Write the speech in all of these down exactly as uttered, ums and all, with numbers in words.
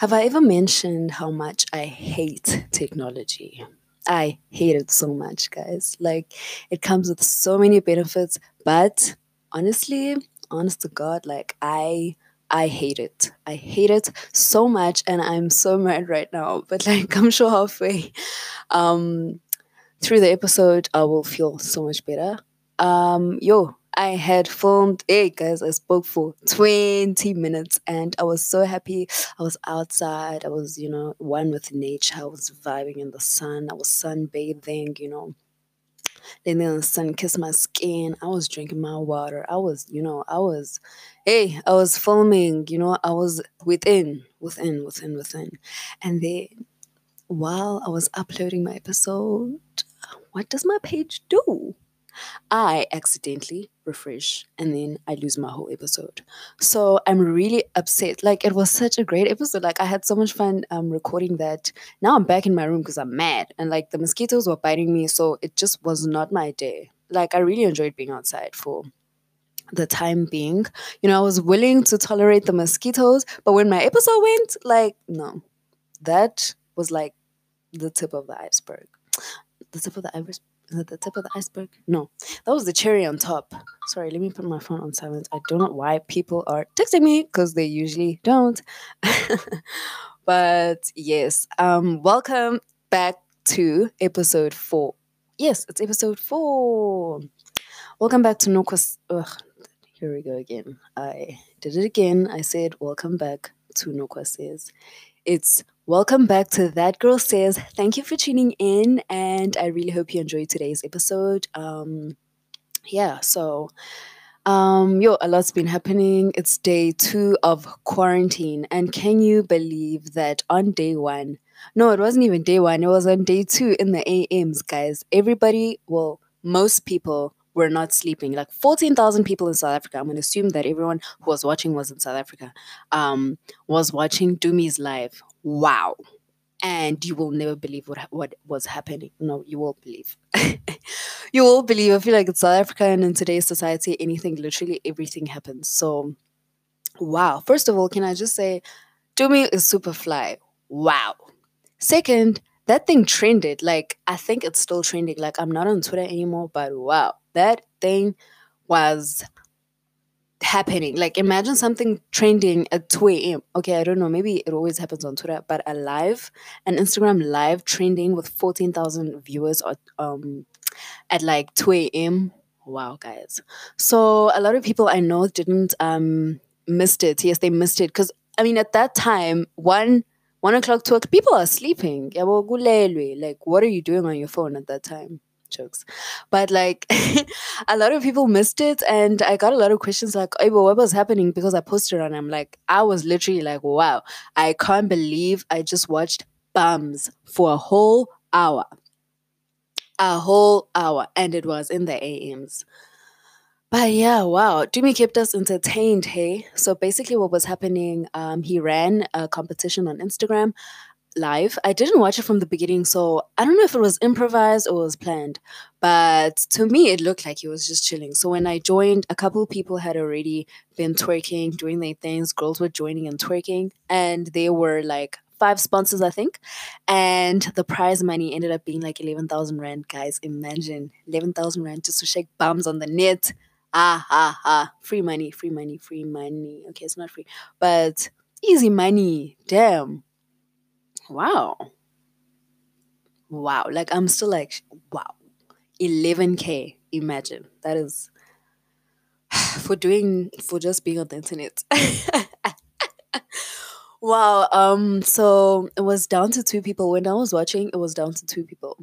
Have I ever mentioned how much I hate technology? I hate it so much, guys. Like, it comes with so many benefits, but honestly, honest to God, like, I I hate it. I hate it so much, and I'm so mad right now. But like, I'm sure halfway um, through the episode, I will feel so much better. Um, yo, I had filmed, hey guys, I spoke for twenty minutes and I was so happy. I was outside. I was, you know, one with nature. I was vibing in the sun. I was sunbathing, you know, letting the sun kiss my skin. I was drinking my water. I was, you know, I was, hey, I was filming, you know, I was within, within, within, within. And then while I was uploading my episode, what does my page do? I accidentally refresh and then I lose my whole episode. So I'm really upset. Like, it was such a great episode. Like, I had so much fun um, recording that. Now I'm back in my room because I'm mad. And like, the mosquitoes were biting me. So it just was not my day. Like, I really enjoyed being outside for the time being. You know, I was willing to tolerate the mosquitoes. But when my episode went, like, no. That was like the tip of the iceberg. The tip of the iceberg. Is that the tip of the iceberg? No, that was the cherry on top. Sorry, let me put my phone on silent. I don't know why people are texting me because they usually don't. But yes, um, welcome back to episode four. Yes, it's episode four. Welcome back to No Quest. Ugh, here we go again. I did it again. I said welcome back to No Quest Says. It's welcome back to That Girl Says. Thank you for tuning in, and I really hope you enjoyed today's episode. Um, yeah, so, um, yo, a lot's been happening. It's day two of quarantine, and can you believe that on day one, no, it wasn't even day one, it was on day two in the A Ms, guys. Everybody, well, most people were not sleeping. Like fourteen thousand people in South Africa. I'm going to assume that everyone who was watching was in South Africa, um, was watching Tumi's live. Wow. And you will never believe what what was happening. No, you won't believe. You won't believe. I feel like it's South Africa, and in today's society, anything, literally everything happens. So, wow. First of all, can I just say, Tumi is super fly. Wow. Second, that thing trended. Like, I think it's still trending. Like, I'm not on Twitter anymore, but wow. That thing was happening. Like, imagine something trending at two a.m. Okay, I don't know. Maybe it always happens on Twitter, but a live, an Instagram live trending with fourteen thousand viewers at, um, at like two a.m. Wow, guys. So a lot of people I know didn't um, missed it. Yes, they missed it. Because, I mean, at that time, one... One o'clock, two o'clock, people are sleeping. Like, what are you doing on your phone at that time? Jokes. But like, a lot of people missed it. And I got a lot of questions like, hey, but what was happening? Because I posted on them. Like, I was literally like, wow, I can't believe I just watched bums for a whole hour. A whole hour. And it was in the A Ms. But yeah, wow. Tumi kept us entertained, hey? So basically what was happening, um, he ran a competition on Instagram live. I didn't watch it from the beginning, so I don't know if it was improvised or it was planned. But to me, it looked like he was just chilling. So when I joined, a couple of people had already been twerking, doing their things. Girls were joining and twerking. And they were like five sponsors, I think. And the prize money ended up being like eleven thousand rand, guys. Imagine, eleven thousand rand just to shake bums on the net. Ah, ah, ah. Free money, free money, free money. Okay, it's not free, but easy money. Damn. Wow. Wow. Like, I'm still like, wow. eleven K. Imagine. That is for doing, for just being on the internet. Wow. Um. So it was down to two people. When I was watching, it was down to two people.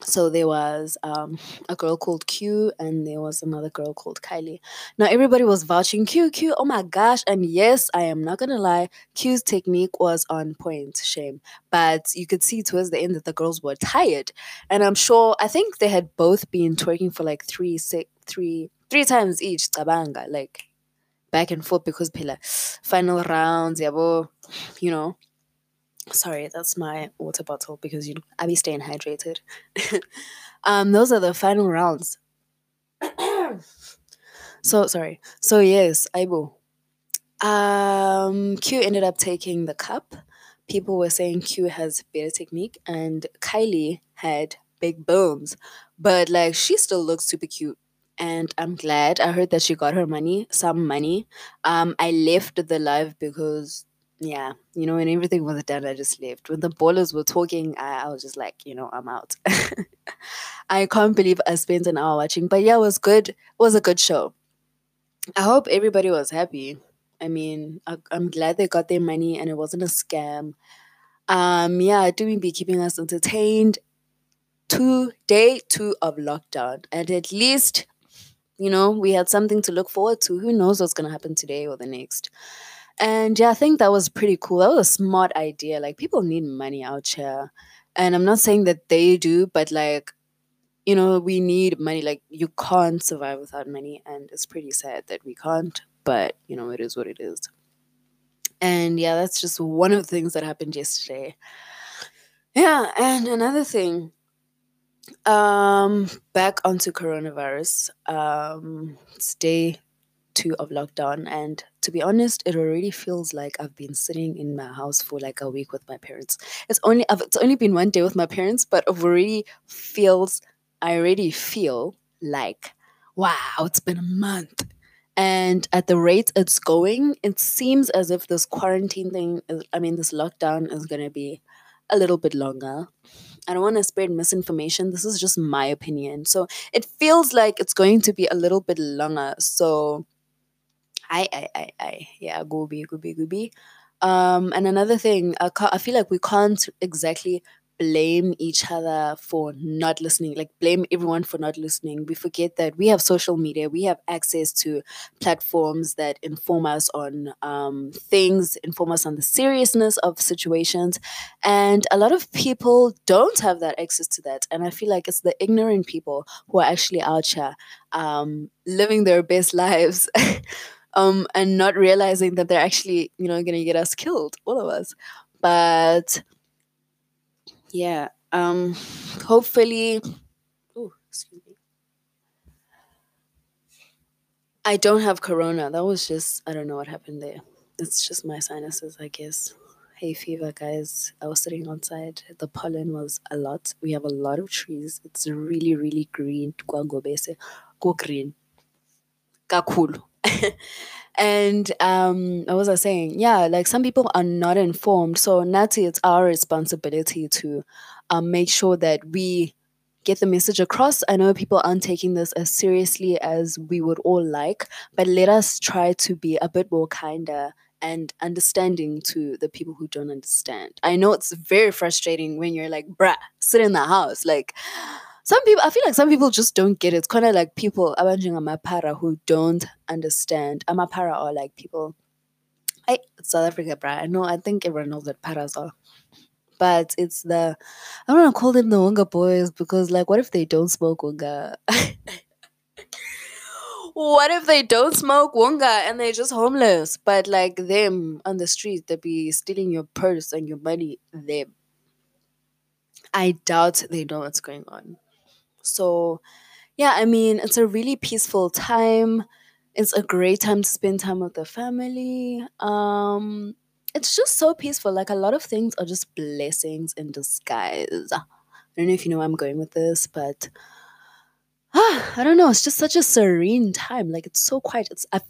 So there was um, a girl called Q, and there was another girl called Kylie. Now, everybody was vouching, Q, Q, oh my gosh. And yes, I am not going to lie, Q's technique was on point, shame. But you could see towards the end that the girls were tired. And I'm sure, I think they had both been twerking for like three, six, three, three times each, tabanga, like back and forth, because Pila, final rounds, yabo, you know. Sorry, that's my water bottle because you know, I be staying hydrated. um, those are the final rounds. So sorry. So yes, Aibo. Um, Q ended up taking the cup. People were saying Q has better technique, and Kylie had big boobs, but like she still looks super cute. And I'm glad. I heard that she got her money, some money. Um, I left the live because, yeah, you know, when everything was done, I just left. When the ballers were talking, I, I was just like, you know, I'm out. I can't believe I spent an hour watching, but yeah, it was good. It was a good show. I hope everybody was happy. I mean, I, I'm glad they got their money and it wasn't a scam. Um, yeah, Tumi be keeping us entertained to day two of lockdown. And at least, you know, we had something to look forward to. Who knows what's going to happen today or the next. And yeah, I think that was pretty cool. That was a smart idea. Like, people need money out here. And I'm not saying that they do, but like, you know, we need money. Like, you can't survive without money. And it's pretty sad that we can't. But, you know, it is what it is. And yeah, that's just one of the things that happened yesterday. Yeah, and another thing. Um, back onto coronavirus. Um, it's day two of lockdown. And to be honest, it already feels like I've been sitting in my house for like a week with my parents. It's only I've, it's only been one day with my parents, but I've already feels, I already feel like, wow, it's been a month. And at the rate it's going, it seems as if this quarantine thing, is, I mean, this lockdown is going to be a little bit longer. I don't want to spread misinformation. This is just my opinion. So it feels like it's going to be a little bit longer. So I, I, I, I, yeah, gooby, gooby, gooby. Um, and another thing, I, can't, I feel like we can't exactly blame each other for not listening, like blame everyone for not listening. We forget that we have social media, we have access to platforms that inform us on um, things, inform us on the seriousness of situations. And a lot of people don't have that access to that. And I feel like it's the ignorant people who are actually out here um, living their best lives um, and not realizing that they're actually, you know, going to get us killed, all of us. But yeah, um, hopefully, ooh, excuse me. I don't have corona. That was just, I don't know what happened there. It's just my sinuses, I guess. Hay fever, guys. I was sitting outside. The pollen was a lot. We have a lot of trees. It's really, really green. Go green. Kakulu. And um, what was I saying? Yeah, like some people are not informed. So, Natty, it's our responsibility to um, make sure that we get the message across. I know people aren't taking this as seriously as we would all like, but let us try to be a bit more kinder and understanding to the people who don't understand. I know it's very frustrating when you're like, bruh, sit in the house. Like, some people, I feel like some people just don't get it. It's kind of like people, Amapara, who don't understand. Amapara are like people, I, South Africa, bruh. I know, I think everyone knows what paras are. But it's the, I don't want to call them the Wonga boys because, like, what if they don't smoke Wonga? What if they don't smoke Wonga and they're just homeless? But, like, them on the street, they be stealing your purse and your money. Them. I doubt they know what's going on. So, yeah, I mean, it's a really peaceful time. It's a great time to spend time with the family. Um, it's just so peaceful. Like, a lot of things are just blessings in disguise. I don't know if you know where I'm going with this, but ah, I don't know. It's just such a serene time. Like, it's so quiet. It's I,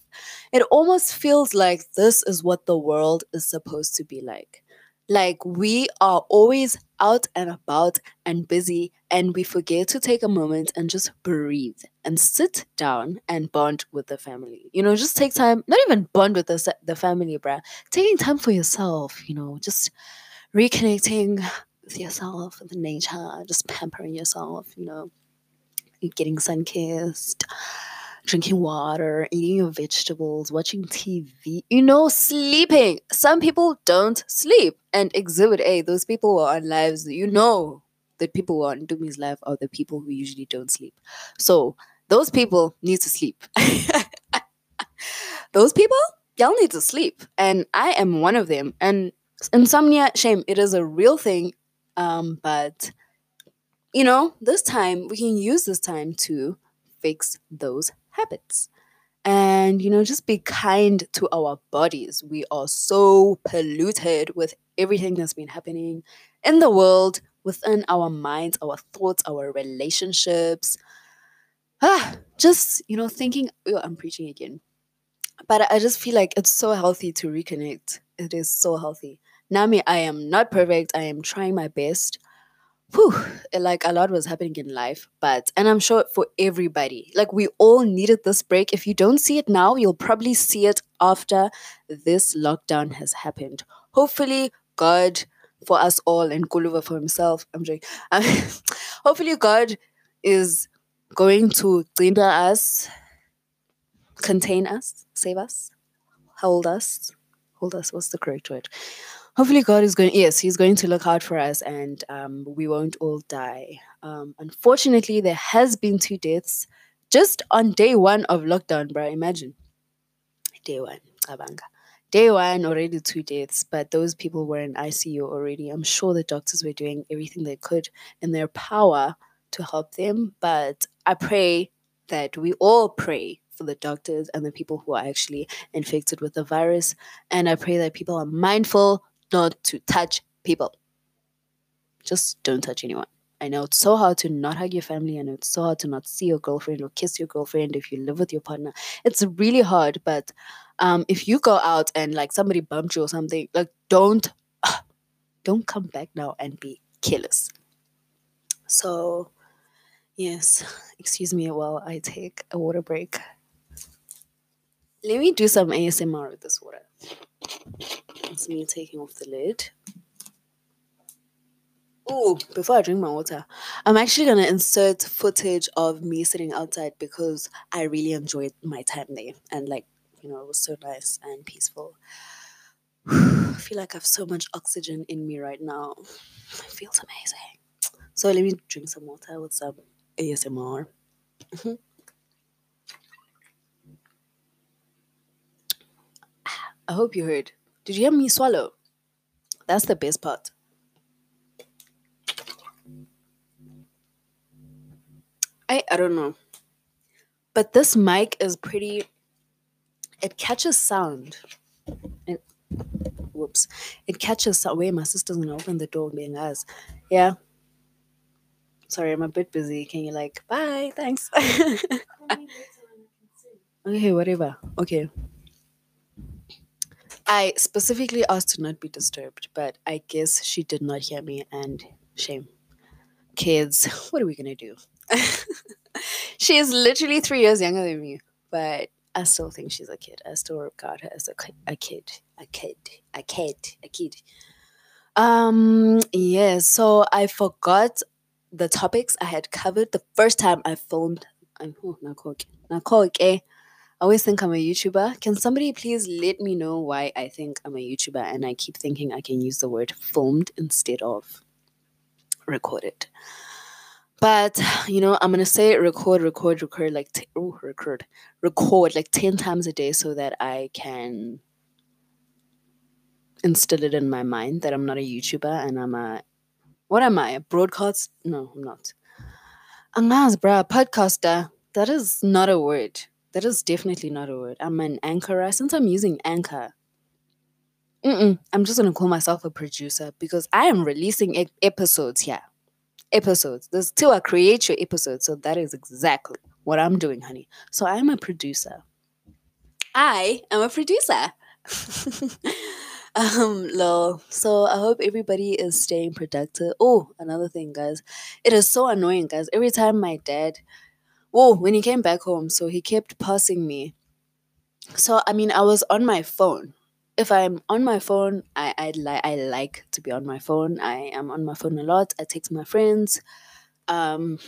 it almost feels like this is what the world is supposed to be like. Like, we are always out and about and busy, and we forget to take a moment and just breathe and sit down and bond with the family. You know, just take time, not even bond with the, the family, bruh. Taking time for yourself, you know, just reconnecting with yourself, with nature, just pampering yourself, you know, getting sun-kissed, drinking water, eating your vegetables, watching T V, you know, sleeping. Some people don't sleep. And Exhibit A, those people who are on lives, you know that people who are on Tumi's life are the people who usually don't sleep. So those people need to sleep. Those people, y'all need to sleep. And I am one of them. And insomnia, shame, it is a real thing. Um, but, you know, this time, we can use this time to fix those habits. and, you know, just be kind to our bodies. We are so polluted with everything that's been happening in the world, within our minds, our thoughts, our relationships. Ah, just, you know, thinking, oh, I'm preaching again. But I just feel like it's so healthy to reconnect. It is so healthy. Nami, I am not perfect. I am trying my best. Whew, like a lot was happening in life, but, and I'm sure for everybody, like we all needed this break. If you don't see it now, you'll probably see it after this lockdown has happened. Hopefully, God for us all and Kuluva for himself. I'm joking. Um, hopefully, God is going to clean us, contain us, save us, hold us. Hold us, what's the correct word? Hopefully God is going, yes, he's going to look out for us, and um, we won't all die. Um, unfortunately, there has been two deaths just on day one of lockdown, bro. Imagine. Day one, Abanga. Day one, already two deaths, but those people were in I C U already. I'm sure the doctors were doing everything they could in their power to help them, but I pray that we all pray for the doctors and the people who are actually infected with the virus. And I pray that people are mindful not to touch people. Just don't touch anyone. I know it's so hard to not hug your family. I know it's so hard to not see your girlfriend or kiss your girlfriend if you live with your partner. It's really hard. But um, if you go out and like somebody bumped you or something, like don't, uh, don't come back now and be careless. So yes, excuse me while I take a water break. Let me do some A S M R with this water. It's me taking off the lid. Oh, before I drink my water, I'm actually going to insert footage of me sitting outside because I really enjoyed my time there. And like, you know, it was so nice and peaceful. I feel like I have so much oxygen in me right now. It feels amazing. So let me drink some water with some A S M R. Mm-hmm. I hope you heard. Did you hear me swallow? That's the best part. I I don't know. But this mic is pretty, it catches sound. It, whoops. It catches sound. Wait, my sister's gonna open the door being us. Yeah. Sorry, I'm a bit busy. Can you like bye, thanks. Okay, whatever. Okay. I specifically asked to not be disturbed, but I guess she did not hear me, and shame. Kids, what are we going to do? She is literally three years younger than me, but I still think she's a kid. I still regard her as a, a kid, a kid, a kid, a kid. Um, yeah, so I forgot the topics I had covered the first time I filmed. I'm oh, Nakoke. Nakoke. I always think I'm a YouTuber. Can somebody please let me know why I think I'm a YouTuber and I keep thinking I can use the word filmed instead of recorded? But, you know, I'm going to say record, record, record, like, t- ooh, record, record, like ten times a day so that I can instill it in my mind that I'm not a YouTuber and I'm a, what am I, a broadcast? No, I'm not. I'm not, bruh, podcaster. That is not a word. That is definitely not a word. I'm an anchorer. Since I'm using anchor, mm-mm, I'm just going to call myself a producer because I am releasing e- episodes here. Episodes. There's till I create your episodes. So that is exactly what I'm doing, honey. So I'm a producer. I am a producer. um, lol. So I hope everybody is staying productive. Oh, another thing, guys. It is so annoying, guys. Every time my dad... Whoa, when he came back home, so he kept passing me. So, I mean, I was on my phone. If I'm on my phone, I I, li- I like to be on my phone. I am on my phone a lot. I text my friends. Um,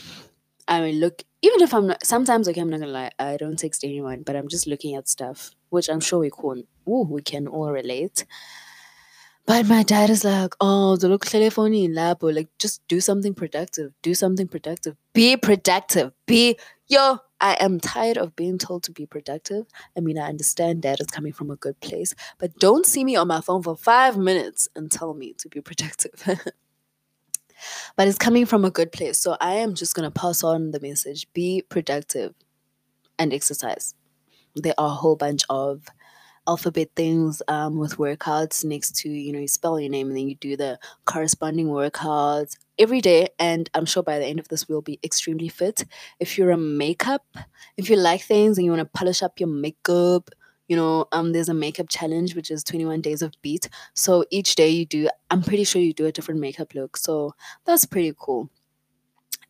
I mean, look, even if I'm not, sometimes, okay, I'm not going to lie, I don't text anyone, but I'm just looking at stuff, which I'm sure we can, ooh, we can all relate. But my dad is like, oh, the look telephone in lab, or like, just do something productive, do something productive, be productive, be, yo, I am tired of being told to be productive. I mean, I understand that it's coming from a good place, but don't see me on my phone for five minutes and tell me to be productive. But it's coming from a good place. So I am just going to pass on the message, be productive and exercise. there are a whole bunch of alphabet things um, with workouts next to, you know, you spell your name and then you do the corresponding workouts every day. And I'm sure by the end of this, we'll be extremely fit. If you're a makeup, if you like things and you want to polish up your makeup, you know, um, there's a makeup challenge, which is twenty-one days of beat. So each day you do, I'm pretty sure you do a different makeup look. So that's pretty cool.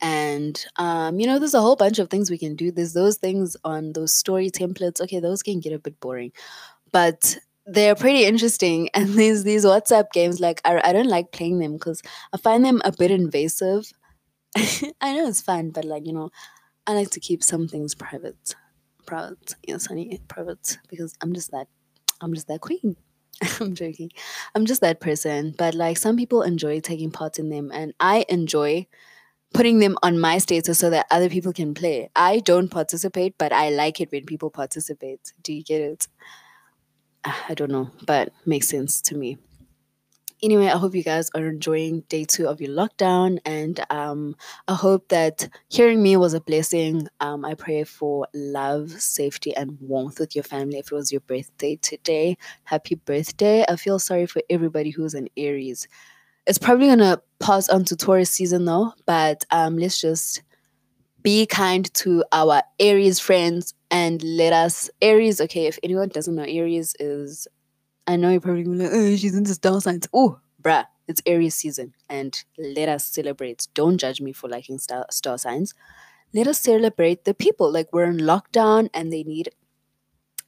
And, um, you know, there's a whole bunch of things we can do. There's those things on those story templates. Okay, those can get a bit boring, but they're pretty interesting. And there's these WhatsApp games, like, I, I don't like playing them because I find them a bit invasive. I know it's fun, but, like, you know, I like to keep some things private. Private. Yes, honey, private. Because I'm just that, I'm just that queen. I'm joking. I'm just that person. But, like, some people enjoy taking part in them. And I enjoy putting them on my status so that other people can play. I don't participate, but I like it when people participate. Do you get it? I don't know, but makes sense to me. Anyway, I hope you guys are enjoying day two of your lockdown, and um, I hope that hearing me was a blessing. Um, I pray for love, safety, and warmth with your family. If it was your birthday today, happy birthday. I feel sorry for everybody who's an Aries. It's probably going to pass on to Taurus season though, but um, let's just be kind to our Aries friends and let us, Aries, okay, if anyone doesn't know, Aries is, I know you're probably like, oh, she's into star signs. Oh, bruh, it's Aries season, and let us celebrate. Don't judge me for liking star, star signs. Let us celebrate the people. Like, we're in lockdown and they need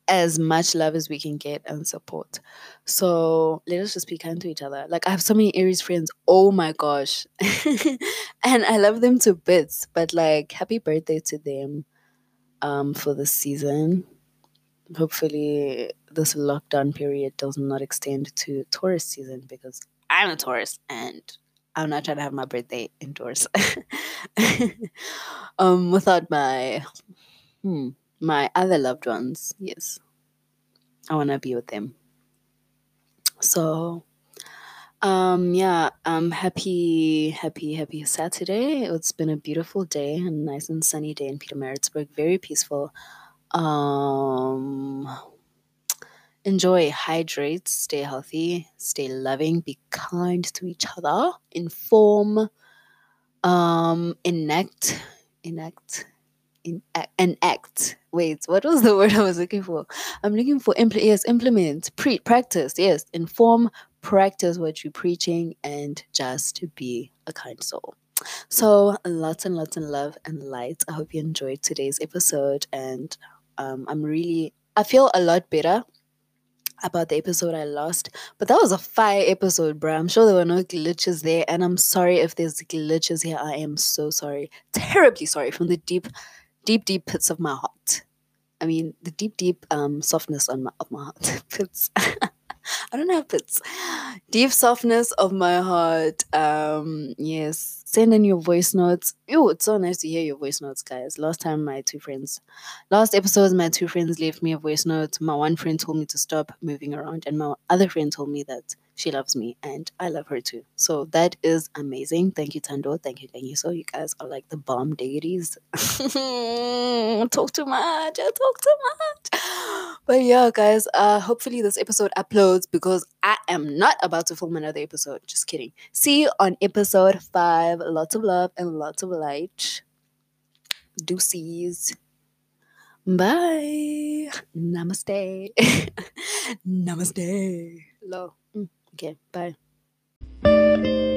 as much love as we can get and support. So let us just be kind to each other. Like, I have so many Aries friends. Oh my gosh. And I love them to bits. But, like, happy birthday to them um, for this season. Hopefully this lockdown period does not extend to Taurus season, because I'm a Taurus and I'm not trying to have my birthday indoors. um, without my... Hmm. My other loved ones, yes. I want to be with them. So, um, yeah, um, happy, happy, happy Saturday. It's been a beautiful day, a nice and sunny day in Pietermaritzburg, very peaceful. Um, enjoy, hydrate, stay healthy, stay loving, be kind to each other, inform, um, enact, enact. In act, an act. Wait, what was the word I was looking for? I'm looking for impl- yes, implement, pre- practice, yes, inform, practice what you're preaching, and just to be a kind soul. So lots and lots of love and light. I hope you enjoyed today's episode, and um, I'm really, I feel a lot better about the episode I lost, but that was a fire episode, bruh. I'm sure there were no glitches there, and I'm sorry if there's glitches here. I am so sorry, terribly sorry, from the deep deep, deep pits of my heart. I mean, the deep, deep um, softness on my, of my heart. Pits. I don't have pits. Deep softness of my heart. Um, yes. Send in your voice notes. Ew, it's so nice to hear your voice notes, guys. Last time, my two friends, last episode, my two friends left me a voice note. My one friend told me to stop moving around, and my other friend told me that she loves me, and I love her too. So that is amazing. Thank you, Tando. Thank you, thank you. So you guys are like the bomb deities. Talk too much. I talk too much. But yeah, guys, uh, hopefully this episode uploads, because I am not about to film another episode. Just kidding. See you on episode five. Lots of love and lots of light. Deuces. Bye. Namaste. Namaste. Hello. Okay, bye.